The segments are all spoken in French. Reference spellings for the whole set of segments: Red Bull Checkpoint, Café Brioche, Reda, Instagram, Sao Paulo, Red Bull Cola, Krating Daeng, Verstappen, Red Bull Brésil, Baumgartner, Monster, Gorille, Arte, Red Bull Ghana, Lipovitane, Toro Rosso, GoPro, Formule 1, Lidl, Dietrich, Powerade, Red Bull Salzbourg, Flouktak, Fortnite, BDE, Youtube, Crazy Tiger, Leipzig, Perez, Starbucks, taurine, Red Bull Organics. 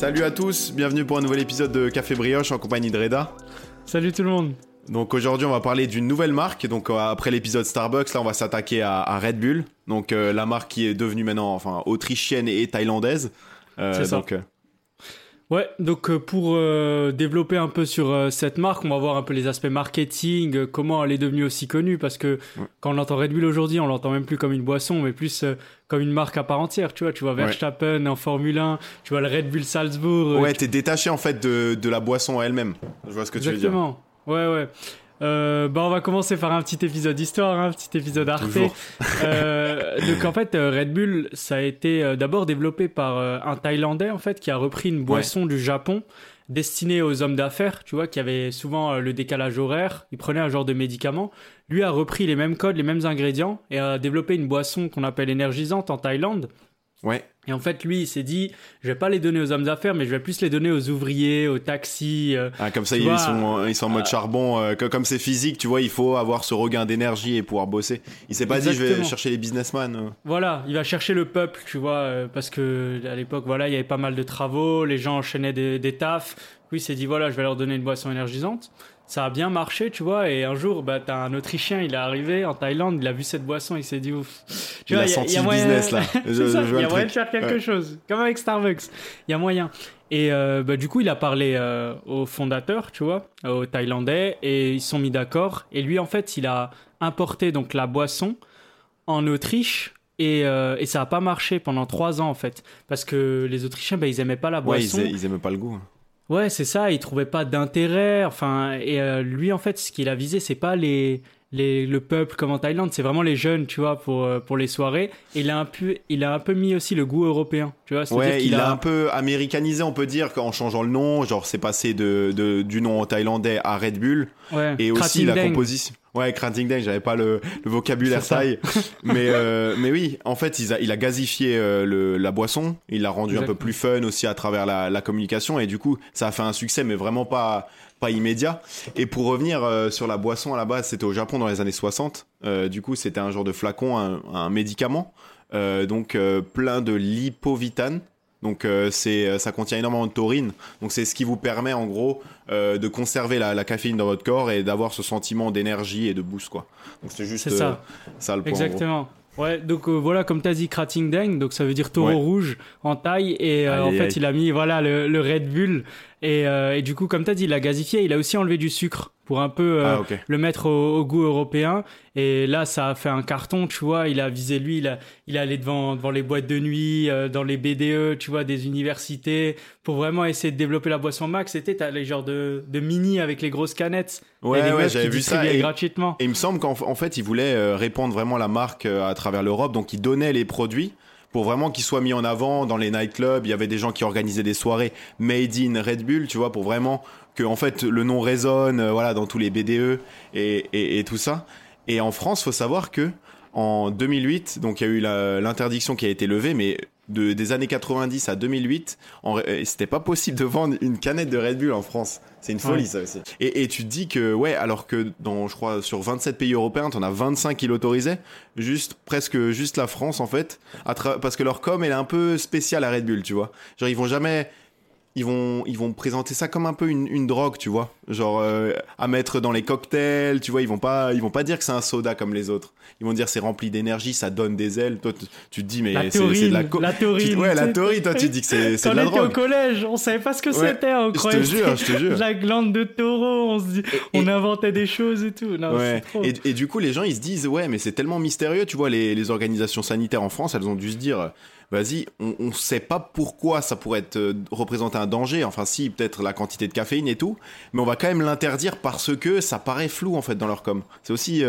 Salut à tous, bienvenue pour un nouvel épisode de Café Brioche en compagnie de Reda. Salut tout le monde. Donc aujourd'hui on va parler d'une nouvelle marque, donc après l'épisode Starbucks, là on va s'attaquer à Red Bull, donc la marque qui est devenue maintenant enfin autrichienne et thaïlandaise. C'est ça. Donc, ouais, donc pour développer un peu sur cette marque, on va voir un peu les aspects marketing, comment elle est devenue aussi connue, parce que quand on entend Red Bull aujourd'hui, on l'entend même plus comme une boisson, mais plus comme une marque à part entière, tu vois Verstappen en Formule 1, tu vois le Red Bull Salzbourg. Ouais, t'es détaché en fait de la boisson à elle-même, je vois ce que Exactement. Tu veux dire. Ouais. Bah on va commencer par un petit épisode histoire, un petit épisode Arte. Donc en fait Red Bull ça a été d'abord développé par un Thaïlandais en fait qui a repris une boisson du Japon destinée aux hommes d'affaires, tu vois, qui avait souvent le décalage horaire, il prenait un genre de médicament. Lui a repris les mêmes codes, les mêmes ingrédients et a développé une boisson qu'on appelle énergisante en Thaïlande. Ouais. Et en fait, lui, il s'est dit, je vais pas les donner aux hommes d'affaires, mais je vais plus les donner aux ouvriers, aux taxis. Comme ça, ils sont en mode charbon. Comme c'est physique, tu vois, il faut avoir ce regain d'énergie et pouvoir bosser. Il s'est pas dit, je vais chercher les businessmen. Voilà, il va chercher le peuple, tu vois, parce que à l'époque, voilà, il y avait pas mal de travaux, les gens enchaînaient des tafs. Lui, il s'est dit, voilà, je vais leur donner une boisson énergisante. Ça a bien marché, tu vois, et un jour, bah, t'as un Autrichien, il est arrivé en Thaïlande, il a vu cette boisson, il s'est dit ouf. Tu vois, il a senti le business, là. Il y a moyen de faire quelque chose, comme avec Starbucks. Il y a moyen. Et bah, du coup, il a parlé aux fondateurs, tu vois, aux Thaïlandais, et ils se sont mis d'accord. Et lui, en fait, il a importé donc, la boisson en Autriche. Et ça a pas marché pendant 3 ans, en fait. Parce que les Autrichiens, bah, ils aimaient pas la boisson. Ouais, ils aimaient pas le goût. Ouais, c'est ça, il trouvait pas d'intérêt, enfin, et lui, en fait, ce qu'il a visé, c'est pas le peuple comme en Thaïlande, c'est vraiment les jeunes, tu vois, pour les soirées, et il a un peu mis aussi le goût européen, tu vois. C'est-à-dire ouais, il a un peu américanisé, on peut dire, en changeant le nom, genre, c'est passé du nom thaïlandais à Red Bull, ouais. Et aussi la composition. Ouais, Krating Daeng, j'avais pas le vocabulaire thaï, mais oui, en fait, il a gazifié la boisson, il l'a rendu un peu plus fun aussi à travers la communication, et du coup, ça a fait un succès, mais vraiment pas immédiat. Et pour revenir sur la boisson à la base, c'était au Japon dans les années 60. Du coup, c'était un genre de flacon, un médicament, donc plein de Lipovitane. Donc ça contient énormément de taurine, donc c'est ce qui vous permet en gros de conserver la caféine dans votre corps et d'avoir ce sentiment d'énergie et de boost quoi. Donc c'est juste ça le point. Exactement. Ouais, donc voilà comme t'as dit Krating Daeng, donc ça veut dire taureau rouge en Thaï et en fait il a mis voilà le Red Bull et du coup comme t'as dit il a gazifié, il a aussi enlevé du sucre pour un peu le mettre au goût européen et là ça a fait un carton tu vois, il a visé lui, il est allé devant les boîtes de nuit, dans les BDE tu vois des universités pour vraiment essayer de développer la boisson max, t'as les genres de mini avec les grosses canettes j'avais vu ça gratuitement et il me semble qu'en fait il voulait répandre vraiment la marque à travers l'Europe donc il donnait les produits pour vraiment qu'ils soient mis en avant dans les nightclubs, il y avait des gens qui organisaient des soirées made in Red Bull tu vois pour vraiment que en fait le nom résonne voilà dans tous les BDE et tout ça. Et en France, faut savoir que en 2008, donc il y a eu l'interdiction qui a été levée, mais des années 90 à 2008, c'était pas possible de vendre une canette de Red Bull en France. C'est une folie ça aussi. Et tu te dis que alors que dans je crois sur 27 pays européens, t'en as 25 qui l'autorisaient, presque juste la France en fait, parce que leur com elle est un peu spéciale à Red Bull, tu vois. Genre ils vont présenter ça comme un peu une drogue, tu vois. Genre à mettre dans les cocktails, tu vois, ils vont pas dire que c'est un soda comme les autres. Ils vont dire c'est rempli d'énergie, ça donne des ailes. Toi tu te dis mais c'est de la taurine. Ouais, la taurine, toi tu te dis que c'est de la drogue. Quand on était au collège, on savait pas ce que c'était, on croyait. Je te jure. La glande de taureau, on se dit on inventait des choses et tout. Non, c'est trop. Et du coup les gens ils se disent mais c'est tellement mystérieux, tu vois les organisations sanitaires en France, elles ont dû se dire vas-y, on sait pas pourquoi ça pourrait représenter un danger, enfin si, peut-être la quantité de caféine et tout, mais on va quand même l'interdire parce que ça paraît flou en fait dans leur com. C'est aussi...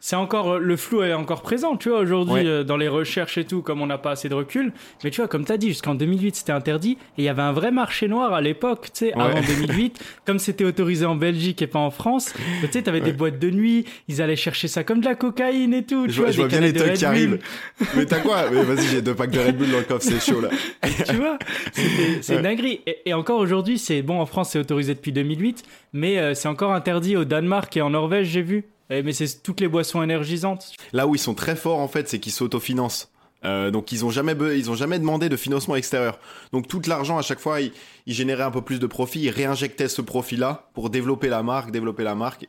C'est encore, le flou est encore présent, tu vois, aujourd'hui, dans les recherches et tout, comme on n'a pas assez de recul. Mais tu vois, comme t'as dit, jusqu'en 2008, c'était interdit. Et il y avait un vrai marché noir à l'époque, tu sais, avant 2008. Comme c'était autorisé en Belgique et pas en France, tu sais, t'avais des boîtes de nuit, ils allaient chercher ça comme de la cocaïne et tout. Je vois bien les tocs qui arrivent. Mais t'as quoi? Mais vas-y, j'ai 2 packs de Red Bull dans le coffre, c'est chaud, là. Tu vois, c'est dinguerie. Et encore aujourd'hui, en France, c'est autorisé depuis 2008, mais c'est encore interdit au Danemark et en Norvège, j'ai vu. Mais c'est toutes les boissons énergisantes. Là où ils sont très forts en fait, c'est qu'ils s'autofinancent. Donc ils ont jamais demandé de financement extérieur. Donc tout l'argent à chaque fois ils généraient un peu plus de profit, ils réinjectaient ce profit-là pour développer la marque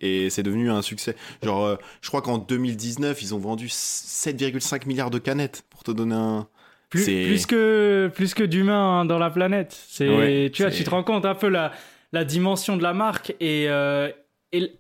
et c'est devenu un succès. Genre je crois qu'en 2019, ils ont vendu 7,5 milliards de canettes pour te donner un plus que d'humains dans la planète. C'est ouais, tu vois, tu te rends compte un peu la dimension de la marque et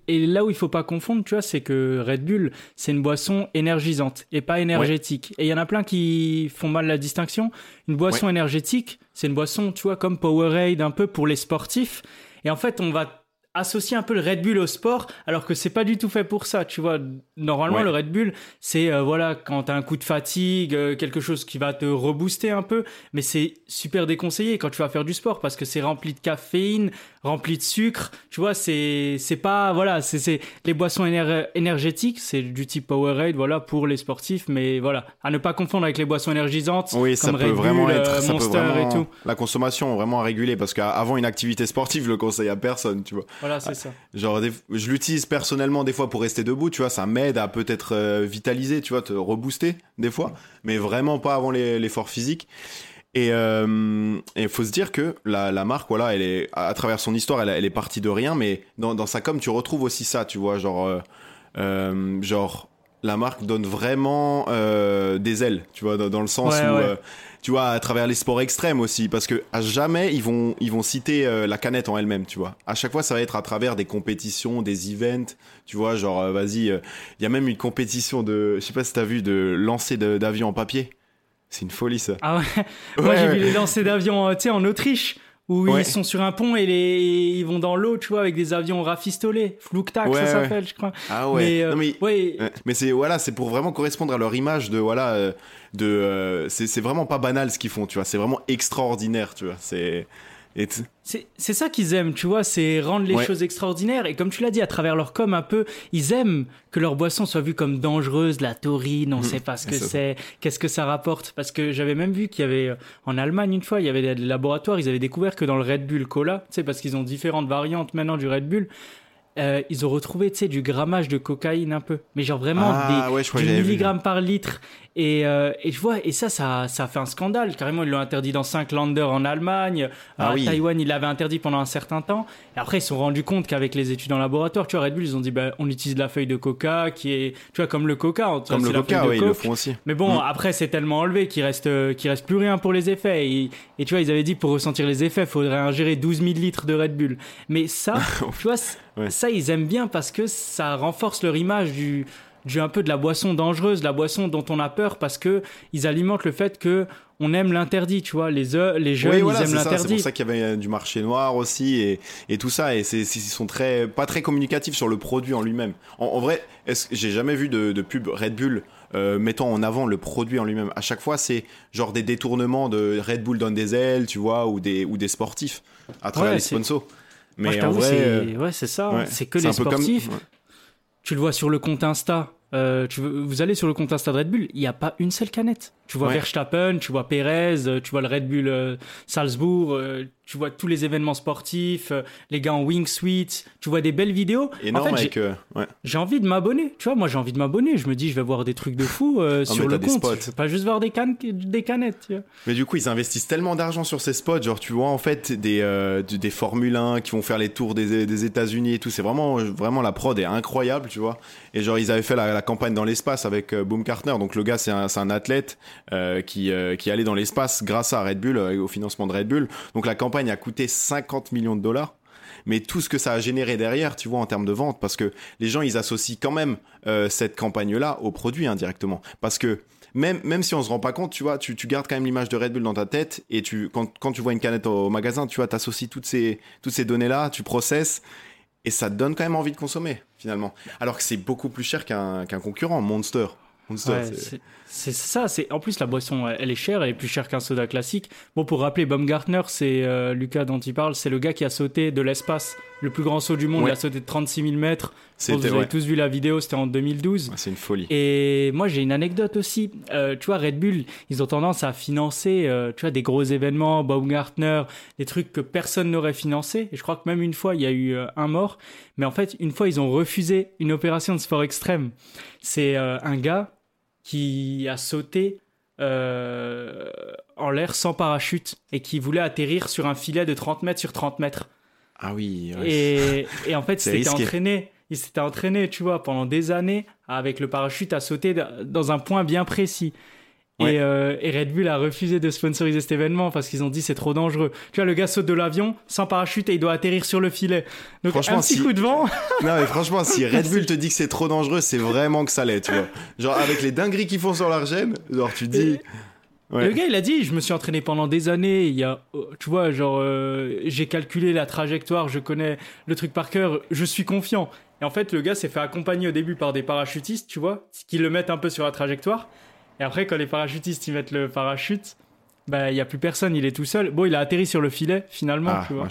là où il faut pas confondre, tu vois, c'est que Red Bull, c'est une boisson énergisante et pas énergétique. Ouais. Et il y en a plein qui font mal la distinction. Une boisson énergétique, c'est une boisson, tu vois, comme Powerade un peu pour les sportifs. Et en fait, on va associer un peu le Red Bull au sport, alors que c'est pas du tout fait pour ça, tu vois. Normalement, le Red Bull, c'est voilà, quand t'as un coup de fatigue, quelque chose qui va te rebooster un peu, mais c'est super déconseillé quand tu vas faire du sport parce que c'est rempli de caféine, rempli de sucre, tu vois. C'est pas voilà, c'est les boissons énergétiques, c'est du type Powerade, voilà, pour les sportifs, mais voilà, à ne pas confondre avec les boissons énergisantes, oui, comme Red Bull, Monster et tout. La consommation vraiment à réguler parce qu'avant une activité sportive, je le conseille à personne, tu vois. Voilà, c'est ça. Genre, je l'utilise personnellement des fois pour rester debout, tu vois, ça m'aide à peut-être vitaliser, tu vois, te rebooster des fois, mais vraiment pas avant l'effort physique. Et faut se dire que la marque, voilà, elle est, à travers son histoire, elle est partie de rien, mais dans sa com, tu retrouves aussi ça, tu vois, genre la marque donne vraiment des ailes, tu vois, dans le sens où... tu vois, à travers les sports extrêmes aussi, parce que à jamais ils vont citer la canette en elle-même, tu vois. À chaque fois, ça va être à travers des compétitions, des events, tu vois, genre vas-y, il y a même une compétition je sais pas si t'as vu, de lancer d'avion en papier. C'est une folie, ça. Ah ouais. Moi, j'ai vu les lancers d'avion, tu sais, en Autriche, où ils sont sur un pont et ils vont dans l'eau, tu vois, avec des avions rafistolés. Flouktak, ça s'appelle, je crois. Ah ouais. Mais c'est, voilà, c'est pour vraiment correspondre à leur image de, voilà, c'est vraiment pas banal ce qu'ils font, tu vois. C'est vraiment extraordinaire, tu vois. C'est ça qu'ils aiment, tu vois, c'est rendre les choses extraordinaires. Et comme tu l'as dit, à travers leur com un peu, ils aiment que leur boisson soit vue comme dangereuse, la taurine, on sait pas ce que c'est, qu'est-ce que ça rapporte. Parce que j'avais même vu qu'il y avait, en Allemagne une fois, il y avait des laboratoires, ils avaient découvert que dans le Red Bull Cola, tu sais, parce qu'ils ont différentes variantes maintenant du Red Bull, ils ont retrouvé, tu sais, du grammage de cocaïne un peu, mais genre vraiment du milligramme par litre. Et je vois, et ça a fait un scandale. Carrément, ils l'ont interdit dans 5 Länder en Allemagne. À Taïwan, ils l'avaient interdit pendant un certain temps. Et après, ils se sont rendus compte qu'avec les études en laboratoire, tu vois, Red Bull, ils ont dit, bah, on utilise la feuille de coca qui est, tu vois, comme le coca. Comme le coca, oui, ils le font aussi. Mais bon, après, c'est tellement enlevé qu'il reste plus rien pour les effets. Et tu vois, ils avaient dit, pour ressentir les effets, il faudrait ingérer 12 000 litres de Red Bull. Mais ça, tu vois, ça, ils aiment bien parce que ça renforce leur image du un peu de la boisson dangereuse, la boisson dont on a peur, parce que ils alimentent le fait que on aime l'interdit, tu vois, les jeunes, ils aiment l'interdit. C'est pour ça qu'il y avait du marché noir aussi et tout ça, et ils sont pas très communicatifs sur le produit en lui-même. En vrai, j'ai jamais vu de pub Red Bull mettant en avant le produit en lui-même. À chaque fois, c'est genre des détournements de Red Bull donne des ailes, tu vois, ou des sportifs à travers les sponsors. Mais moi, je t'avoue, en vrai, c'est ça, c'est que c'est les sportifs. Tu le vois sur le compte Insta. Vous allez sur le compte Insta de Red Bull, il n'y a pas une seule canette. Tu vois Verstappen, tu vois Perez, tu vois le Red Bull Salzbourg, tu vois tous les événements sportifs, les gars en wingsuit, tu vois des belles vidéos. Énorme, en fait, j'ai envie de m'abonner. Tu vois, moi, j'ai envie de m'abonner. Je me dis, je vais voir des trucs de fou sur le compte. Je ne vais pas juste voir des canettes. Tu vois. Mais du coup, ils investissent tellement d'argent sur ces spots. Genre, tu vois, en fait, des Formule 1 qui vont faire les tours des États-Unis et tout. C'est vraiment, la prod est incroyable, tu vois. Et genre, ils avaient fait la campagne dans l'espace avec Baumgartner. Donc, le gars, c'est un athlète. Qui allait dans l'espace grâce à Red Bull, au financement de Red Bull. Donc la campagne a coûté 50 millions de dollars, mais tout ce que ça a généré derrière, tu vois, en termes de vente, parce que les gens, ils associent quand même cette campagne-là au produit indirectement. Parce que même si on se rend pas compte, tu vois, tu gardes quand même l'image de Red Bull dans ta tête, et quand tu vois une canette au magasin, tu vois, t'associes toutes ces données-là, tu processes, et ça te donne quand même envie de consommer, finalement. Alors que c'est beaucoup plus cher qu'un concurrent, Monster. Ouais, c'est ça, c'est en plus la boisson, elle est chère, elle est plus chère qu'un soda classique. Bon, pour rappeler, Baumgartner, c'est Lucas dont il parle, c'est le gars qui a sauté de l'espace, le plus grand saut du monde, il a sauté de 36 000 mètres. Vous avez tous vu la vidéo, c'était en 2012. C'est une folie. Et moi, j'ai une anecdote aussi. Tu vois, Red Bull, ils ont tendance à financer tu vois, des gros événements, Baumgartner, des trucs que personne n'aurait financé. Et je crois que même une fois, il y a eu un mort. Mais en fait, une fois, ils ont refusé une opération de sport extrême. C'est un gars qui a sauté en l'air sans parachute et qui voulait atterrir sur un filet de 30 mètres sur 30 mètres. Ah oui. Ouais. Et en fait, il s'était entraîné, tu vois, pendant des années avec le parachute à sauter dans un point bien précis. Ouais. Et Red Bull a refusé de sponsoriser cet événement parce qu'ils ont dit c'est trop dangereux. Tu vois, le gars saute de l'avion sans parachute et il doit atterrir sur le filet. Donc un petit coup de vent. Non mais franchement, si Red Bull te dit que c'est trop dangereux, c'est vraiment que ça l'est, tu vois. Genre avec les dingueries qu'ils font sur l'argène, genre tu dis... Ouais. Le gars, il a dit, je me suis entraîné pendant des années, il y a, tu vois, genre j'ai calculé la trajectoire, je connais le truc par cœur, je suis confiant. Et en fait, le gars s'est fait accompagner au début par des parachutistes, tu vois, qui le mettent un peu sur la trajectoire. Et après, quand les parachutistes y mettent le parachute, bah il y a plus personne, il est tout seul. Bon, il a atterri sur le filet finalement, tu vois.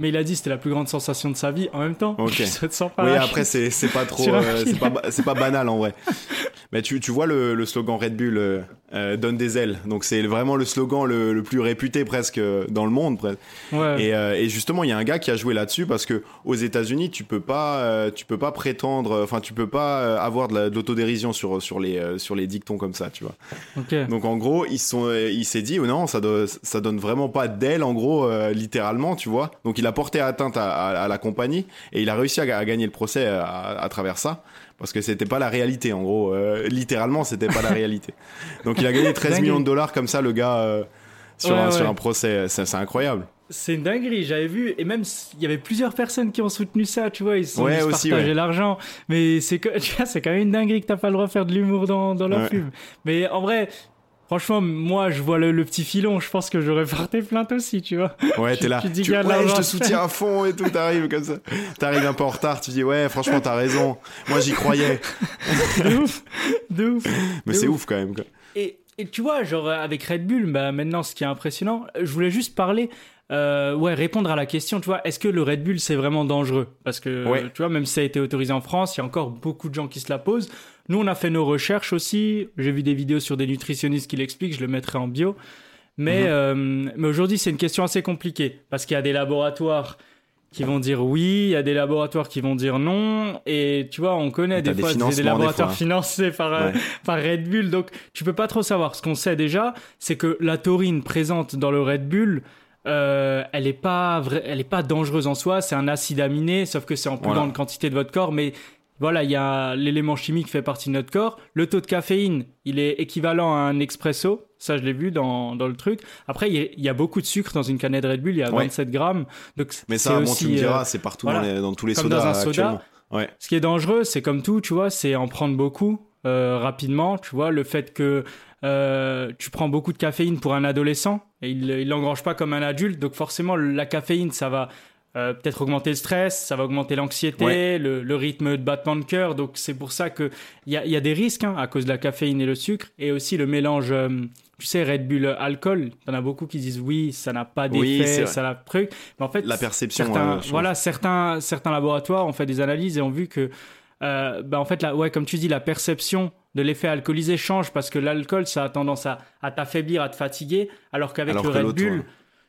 Mais il a dit c'était la plus grande sensation de sa vie. En même temps, je saute sans parachute. Oui, après c'est pas trop, c'est pas banal en vrai. Mais tu vois le slogan Red Bull donne des ailes. Donc c'est vraiment le slogan le plus réputé presque dans le monde. Presque. Ouais. Et justement, il y a un gars qui a joué là-dessus parce que aux États-Unis, tu peux pas prétendre, enfin tu peux pas avoir de l'autodérision sur les dictons comme ça, tu vois. Okay. Donc en gros, il s'est dit oh non, ça donne vraiment pas d'aile en gros littéralement, tu vois. Donc il a porté atteinte à la compagnie et il a réussi à gagner le procès à travers ça. Parce que c'était pas la réalité, en gros. Littéralement, c'était pas la réalité. Donc, il a gagné 13 millions de dollars comme ça, le gars, sur un procès. C'est incroyable. C'est une dinguerie, j'avais vu. Et même, il y avait plusieurs personnes qui ont soutenu ça, tu vois. Ils se sont partagés l'argent. Mais c'est quand même une dinguerie que t'as pas le droit de faire de l'humour dans leur pub. Mais en vrai, franchement, moi, je vois le petit filon. Je pense que j'aurais porté plainte aussi, tu vois. Ouais, t'es là. Je te soutiens à fond et tout. T'arrives comme ça. T'arrives un peu en retard. Tu dis, ouais, franchement, t'as raison. Moi, j'y croyais. De ouf. Mais c'est ouf quand même. Quoi. Et tu vois, genre, avec Red Bull, bah, maintenant, ce qui est impressionnant, je voulais juste parler, répondre à la question, tu vois, est-ce que le Red Bull, c'est vraiment dangereux ? Parce que, tu vois, même si ça a été autorisé en France, il y a encore beaucoup de gens qui se la posent. Nous, on a fait nos recherches aussi. J'ai vu des vidéos sur des nutritionnistes qui l'expliquent. Je le mettrai en bio. Mais aujourd'hui, c'est une question assez compliquée parce qu'il y a des laboratoires qui vont dire oui, il y a des laboratoires qui vont dire non. Et tu vois, on connaît des laboratoires financés par Red Bull. Donc, tu peux pas trop savoir. Ce qu'on sait déjà, c'est que la taurine présente dans le Red Bull, elle est pas dangereuse en soi. C'est un acide aminé, sauf que c'est en plus grande quantité de votre corps, mais voilà, il y a l'élément chimique qui fait partie de notre corps. Le taux de caféine, il est équivalent à un espresso. Ça, je l'ai vu dans le truc. Après, il y a beaucoup de sucre dans une canette Red Bull. Il y a 27 grammes. Donc, mais ça, tu me diras, c'est partout dans tous les sodas. Comme dans un soda. Ouais. Ce qui est dangereux, c'est comme tout, tu vois, c'est en prendre beaucoup rapidement. Tu vois, le fait que tu prends beaucoup de caféine pour un adolescent et il l'engrange pas comme un adulte. Donc forcément, la caféine, ça va... peut-être augmenter le stress, ça va augmenter l'anxiété, le rythme de battement de cœur. Donc, c'est pour ça qu'il y a des risques à cause de la caféine et le sucre. Et aussi le mélange, tu sais, Red Bull alcool. T'en as beaucoup qui disent oui, ça n'a pas d'effet, ça n'a pas de truc. Mais en fait, la perception, certains laboratoires ont fait des analyses et ont vu que, en fait, comme tu dis, la perception de l'effet alcoolisé change parce que l'alcool, ça a tendance à t'affaiblir, à te fatiguer. Alors que Red Bull,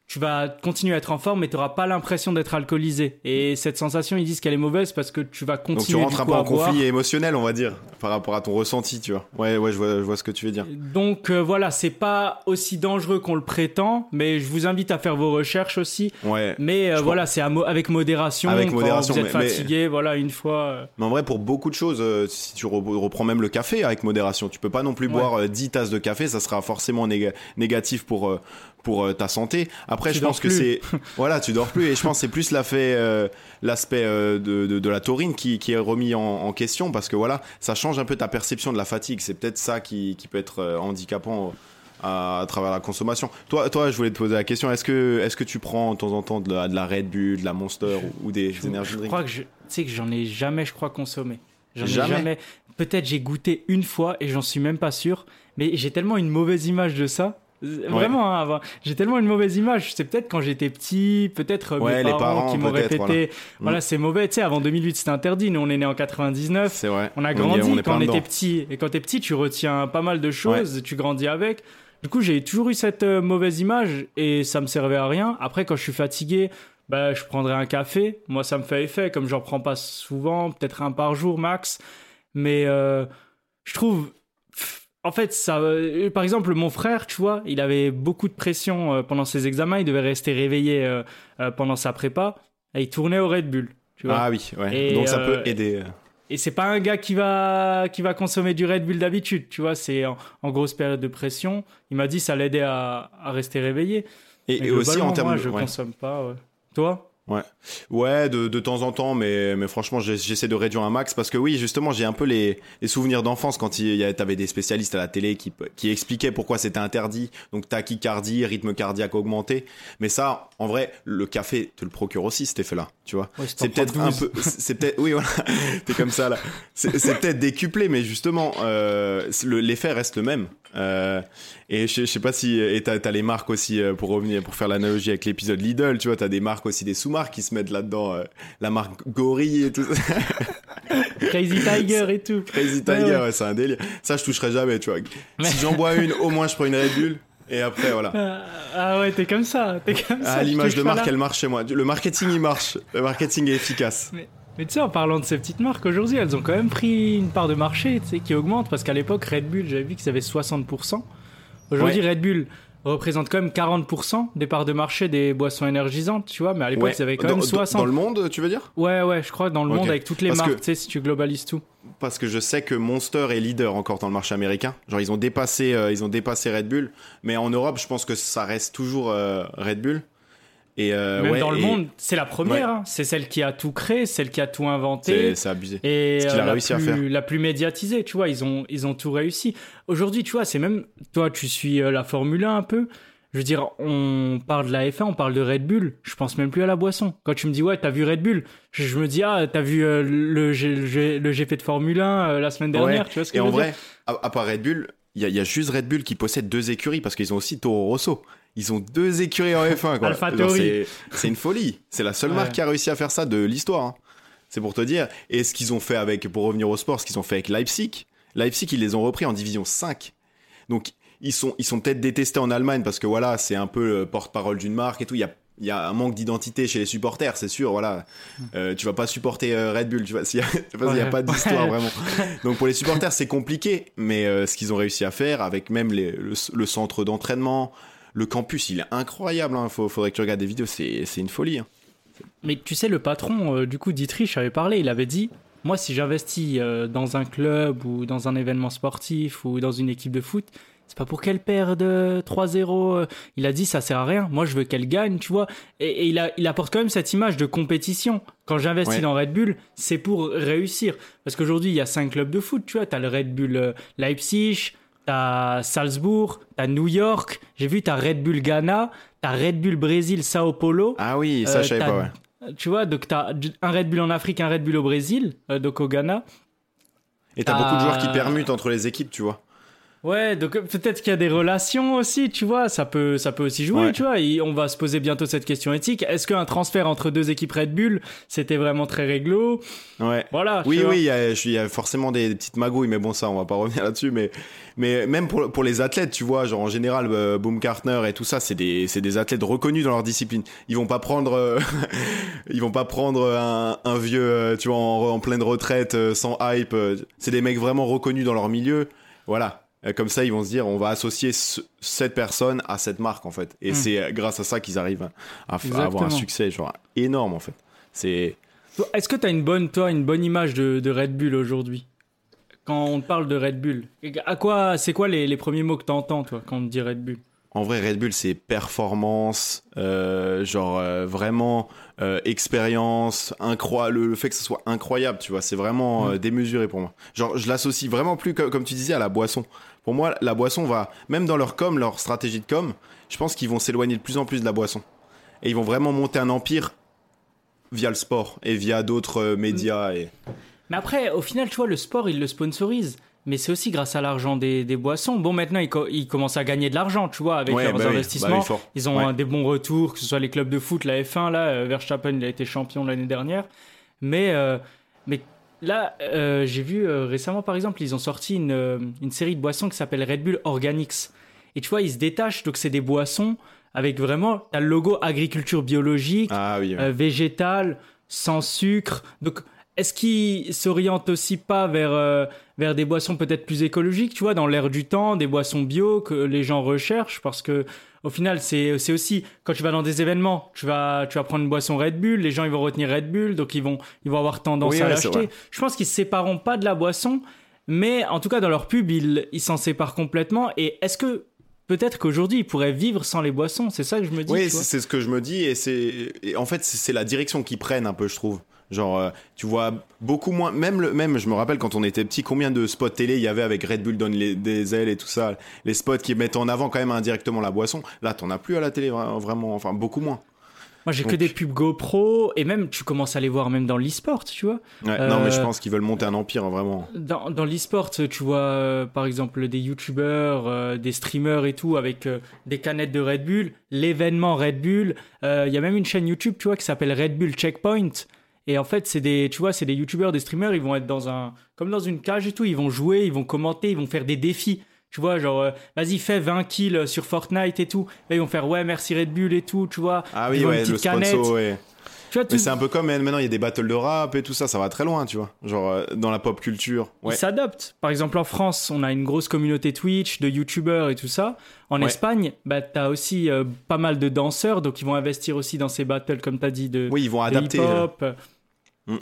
tu vas continuer à être en forme mais tu n'auras pas l'impression d'être alcoolisé. Et cette sensation, ils disent qu'elle est mauvaise parce que tu vas continuer. Donc tu rentres un peu en conflit émotionnel, on va dire, par rapport à ton ressenti, tu vois. Ouais, je vois ce que tu veux dire. Donc voilà, c'est pas aussi dangereux qu'on le prétend, mais je vous invite à faire vos recherches aussi. Ouais. Mais voilà, c'est avec modération. Avec modération. Quand vous êtes fatigué, voilà, une fois. Mais en vrai, pour beaucoup de choses, si tu reprends même le café avec modération, tu peux pas non plus boire 10 tasses de café, ça sera forcément négatif pour ta santé. Après, je pense que c'est... Voilà, tu dors plus. Et je pense que c'est plus l'aspect de la taurine qui est remis en question parce que voilà, ça change un peu ta perception de la fatigue. C'est peut-être ça qui peut être handicapant à travers la consommation. Toi, je voulais te poser la question. Est-ce que tu prends de temps en temps de la Red Bull, de la Monster ou des energy drinks ? Je crois que tu sais que j'en ai jamais, je crois, consommé. J'en ai jamais. Peut-être j'ai goûté une fois et j'en suis même pas sûr. Mais j'ai tellement une mauvaise image de ça. Vraiment, hein, j'ai tellement une mauvaise image. C'est peut-être quand j'étais petit, peut-être mes parents qui m'ont répété. Voilà, c'est mauvais. Tu sais, avant 2008, c'était interdit. Nous, on est nés en 99. C'est vrai. On a grandi quand on était petit. Et quand t'es petit, tu retiens pas mal de choses. Ouais. Tu grandis avec. Du coup, j'ai toujours eu cette mauvaise image et ça me servait à rien. Après, quand je suis fatigué, bah, je prendrais un café. Moi, ça me fait effet. Comme j'en prends pas souvent, peut-être un par jour max. Mais je trouve. En fait, ça, par exemple, mon frère, tu vois, il avait beaucoup de pression pendant ses examens. Il devait rester réveillé pendant sa prépa. Et il tournait au Red Bull, tu vois. Ah oui, ouais. Et, donc ça peut aider. Et c'est pas un gars qui va consommer du Red Bull d'habitude, tu vois. C'est en grosse période de pression. Il m'a dit ça l'aidait à rester réveillé. Et aussi en termes de... je consomme pas. Ouais. Toi ? Ouais, de temps en temps, mais franchement, j'essaie de réduire un max parce que oui, justement, j'ai un peu les souvenirs d'enfance quand t'avais des spécialistes à la télé qui expliquaient pourquoi c'était interdit. Donc, tachycardie, rythme cardiaque augmenté. Mais ça, en vrai, le café te le procure aussi, cet effet-là, tu vois. Ouais, c'est peut-être 12. Un peu, c'est peut-être, oui, voilà, t'es comme ça, là. C'est peut-être décuplé, mais justement, l'effet reste le même. Et je sais pas si, et t'as les marques aussi, pour faire l'analogie avec l'épisode Lidl, tu vois, t'as des marques aussi, des sous-marques qui se mettent là-dedans, la marque Gorille et tout ça. Crazy Tiger et tout. Crazy Tiger, ouais, c'est un délire. Ça, je toucherai jamais, tu vois. Mais... si j'en bois une, au moins, je prends une Red Bull. Et après, voilà. Ah ouais, t'es comme ça. Ah, l'image de marque, elle marche chez moi. Le marketing, il marche. Le marketing est efficace. Mais tu sais, en parlant de ces petites marques, aujourd'hui, elles ont quand même pris une part de marché, tu sais, qui augmente. Parce qu'à l'époque, Red Bull, j'avais vu qu'ils avaient 60%. Aujourd'hui, ouais. Red Bull représente quand même 40% des parts de marché des boissons énergisantes, tu vois. Mais à l'époque, ouais. Ils avaient quand même 60%. Dans le monde, tu veux dire ? Ouais, je crois, dans le monde, avec toutes les marques, tu sais, si tu globalises tout. Parce que je sais que Monster est leader encore dans le marché américain. Genre, ils ont dépassé Red Bull. Mais en Europe, je pense que ça reste toujours Red Bull. Et même dans le monde, c'est la première. Ouais. Hein. C'est celle qui a tout créé, celle qui a tout inventé. C'est abusé. Et ce qu'il a réussi à faire. La plus médiatisée, tu vois. Ils ont tout réussi. Aujourd'hui, tu vois, c'est même... Toi, tu suis la Formule 1 un peu. Je veux dire, on parle de la F1, on parle de Red Bull. Je pense même plus à la boisson. Quand tu me dis, ouais, t'as vu Red Bull, je me dis, ah, t'as vu le GP de Formule 1 la semaine dernière. Ouais. Tu vois ce que je veux dire ? Et en vrai, à part Red Bull, il y a juste Red Bull qui possède 2 écuries parce qu'ils ont aussi Toro Rosso. Ils ont 2 écuries en F1, quoi. Alors, c'est une folie. C'est la seule marque qui a réussi à faire ça de l'histoire. Hein. C'est pour te dire. Et ce qu'ils ont fait pour revenir au sport, ce qu'ils ont fait avec Leipzig, ils les ont repris en division 5. Donc, ils sont peut-être détestés en Allemagne parce que voilà, c'est un peu porte-parole d'une marque et tout. Il y a un manque d'identité chez les supporters, c'est sûr. Voilà, tu vas pas supporter Red Bull, tu vois. Il y a pas d'histoire vraiment. Donc pour les supporters, c'est compliqué. Mais ce qu'ils ont réussi à faire avec même le centre d'entraînement, le campus, il est incroyable. Hein. Faudrait que tu regardes des vidéos. C'est une folie. Hein. Mais tu sais, le patron du coup Dietrich avait parlé. Il avait dit, moi, si j'investis dans un club ou dans un événement sportif ou dans une équipe de foot, c'est pas pour qu'elle perde 3-0. Il a dit, ça sert à rien. Moi, je veux qu'elle gagne, tu vois. Et il apporte quand même cette image de compétition. Quand j'investis dans Red Bull, c'est pour réussir. Parce qu'aujourd'hui, il y a 5 clubs de foot, tu vois. T'as le Red Bull Leipzig, t'as Salzbourg, t'as New York. J'ai vu, t'as Red Bull Ghana, t'as Red Bull Brésil, Sao Paulo. Ah oui, ça, je savais pas, ouais. Tu vois, donc t'as un Red Bull en Afrique, un Red Bull au Brésil, donc au Ghana. Et t'as beaucoup de joueurs qui permutent entre les équipes, tu vois. Ouais, donc peut-être qu'il y a des relations aussi, tu vois, ça peut aussi jouer, tu vois. Et on va se poser bientôt cette question éthique. Est-ce qu'un transfert entre 2 équipes Red Bull, c'était vraiment très réglo ? Ouais. Voilà. Oui, il y a forcément des petites magouilles, mais bon, ça, on va pas revenir là-dessus. Mais même pour les athlètes, tu vois, genre en général, Baumgartner et tout ça, c'est des athlètes reconnus dans leur discipline. Ils vont pas prendre, un vieux, tu vois, en pleine retraite, sans hype. C'est des mecs vraiment reconnus dans leur milieu, voilà. Comme ça, ils vont se dire, on va associer cette personne à cette marque, en fait. Et c'est grâce à ça qu'ils arrivent à avoir un succès genre énorme, en fait. Est-ce que tu as une bonne image de Red Bull aujourd'hui ? Quand on parle de Red Bull, c'est quoi les premiers mots que tu entends, toi, quand on te dit Red Bull ? En vrai, Red Bull, c'est performance, vraiment expérience, le fait que ce soit incroyable, tu vois, c'est vraiment démesuré pour moi. Genre, je l'associe vraiment plus, comme tu disais, à la boisson. Pour moi, la boisson va, même dans leur stratégie de com, je pense qu'ils vont s'éloigner de plus en plus de la boisson. Et ils vont vraiment monter un empire via le sport et via d'autres médias. Mais après, au final, tu vois, le sport, ils le sponsorisent. Mais c'est aussi grâce à l'argent des boissons. Bon, maintenant, ils commencent à gagner de l'argent, tu vois, avec leurs investissements. Bah, ils ont des bons retours, que ce soit les clubs de foot, la F1, là, Verstappen, il a été champion l'année dernière. Mais là, j'ai vu récemment, par exemple, ils ont sorti une série de boissons qui s'appelle Red Bull Organics. Et tu vois, ils se détachent, donc c'est des boissons avec vraiment, t'as le logo agriculture biologique, végétale, sans sucre. Donc, Est-ce qu'ils s'orientent aussi pas vers des boissons peut-être plus écologiques, tu vois, dans l'air du temps, des boissons bio que les gens recherchent, parce que au final c'est aussi quand tu vas dans des événements, tu vas prendre une boisson Red Bull, les gens ils vont retenir Red Bull, donc ils vont avoir tendance à l'acheter. Je pense qu'ils se sépareront pas de la boisson, mais en tout cas dans leur pub ils s'en séparent complètement. Et est-ce que peut-être qu'aujourd'hui, ils pourraient vivre sans les boissons. C'est ça que je me dis. Oui, c'est ce que je me dis. Et en fait, c'est la direction qu'ils prennent un peu, je trouve. Genre, tu vois, beaucoup moins... Même, je me rappelle, quand on était petit, combien de spots télé il y avait avec Red Bull donne des ailes et tout ça. Les spots qui mettent en avant quand même indirectement la boisson. Là, t'en as plus à la télé, vraiment. Enfin, beaucoup moins. Moi, j'ai que des pubs GoPro, et même, tu commences à les voir même dans l'e-sport, tu vois. Ouais, non, mais je pense qu'ils veulent monter un empire, hein, vraiment. Dans l'e-sport, tu vois, par exemple, des youtubeurs, des streamers et tout, avec des canettes de Red Bull, l'événement Red Bull. Il y a même une chaîne YouTube, tu vois, qui s'appelle Red Bull Checkpoint. Et en fait, c'est des youtubeurs, des streamers, ils vont être comme dans une cage et tout, ils vont jouer, ils vont commenter, ils vont faire des défis. Tu vois, genre, vas-y, fais 20 kills sur Fortnite et tout. Là, ils vont faire, ouais, merci Red Bull et tout, tu vois. Ah oui, ouais, le sponsor, ouais. Tu vois, mais c'est un peu comme, maintenant, il y a des battles de rap et tout ça, ça va très loin, tu vois. Genre, dans la pop culture. Ouais. Ils s'adoptent. Par exemple, en France, on a une grosse communauté Twitch, de YouTubers et tout ça. En Espagne, bah, t'as aussi pas mal de danseurs, donc ils vont investir aussi dans ces battles, comme t'as dit, de hip-hop. Oui, ils vont adapter.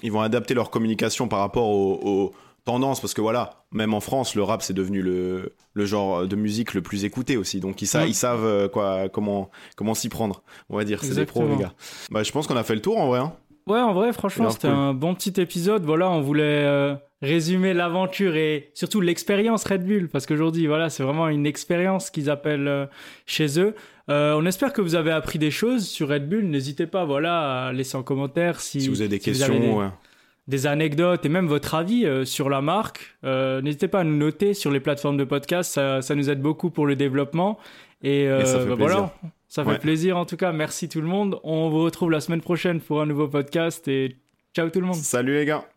Ils vont adapter leur communication par rapport aux tendance, parce que voilà, même en France, le rap c'est devenu le genre de musique le plus écouté aussi, donc ils savent quoi, comment s'y prendre, on va dire. C'est Exactement. Des pros, les gars. Bah, je pense qu'on a fait le tour en vrai, hein. Ouais, en vrai, franchement, c'était un bon petit épisode. Voilà, on voulait résumer l'aventure et surtout l'expérience Red Bull, parce qu'aujourd'hui, voilà, c'est vraiment une expérience qu'ils appellent chez eux. On espère que vous avez appris des choses sur Red Bull. N'hésitez pas, voilà, à laisser en commentaire si vous avez des questions, des anecdotes et même votre avis sur la marque. N'hésitez pas à nous noter sur les plateformes de podcast, ça nous aide beaucoup pour le développement. Et ça fait plaisir. Ça fait plaisir en tout cas. Merci tout le monde. On vous retrouve la semaine prochaine pour un nouveau podcast et ciao tout le monde. Salut les gars.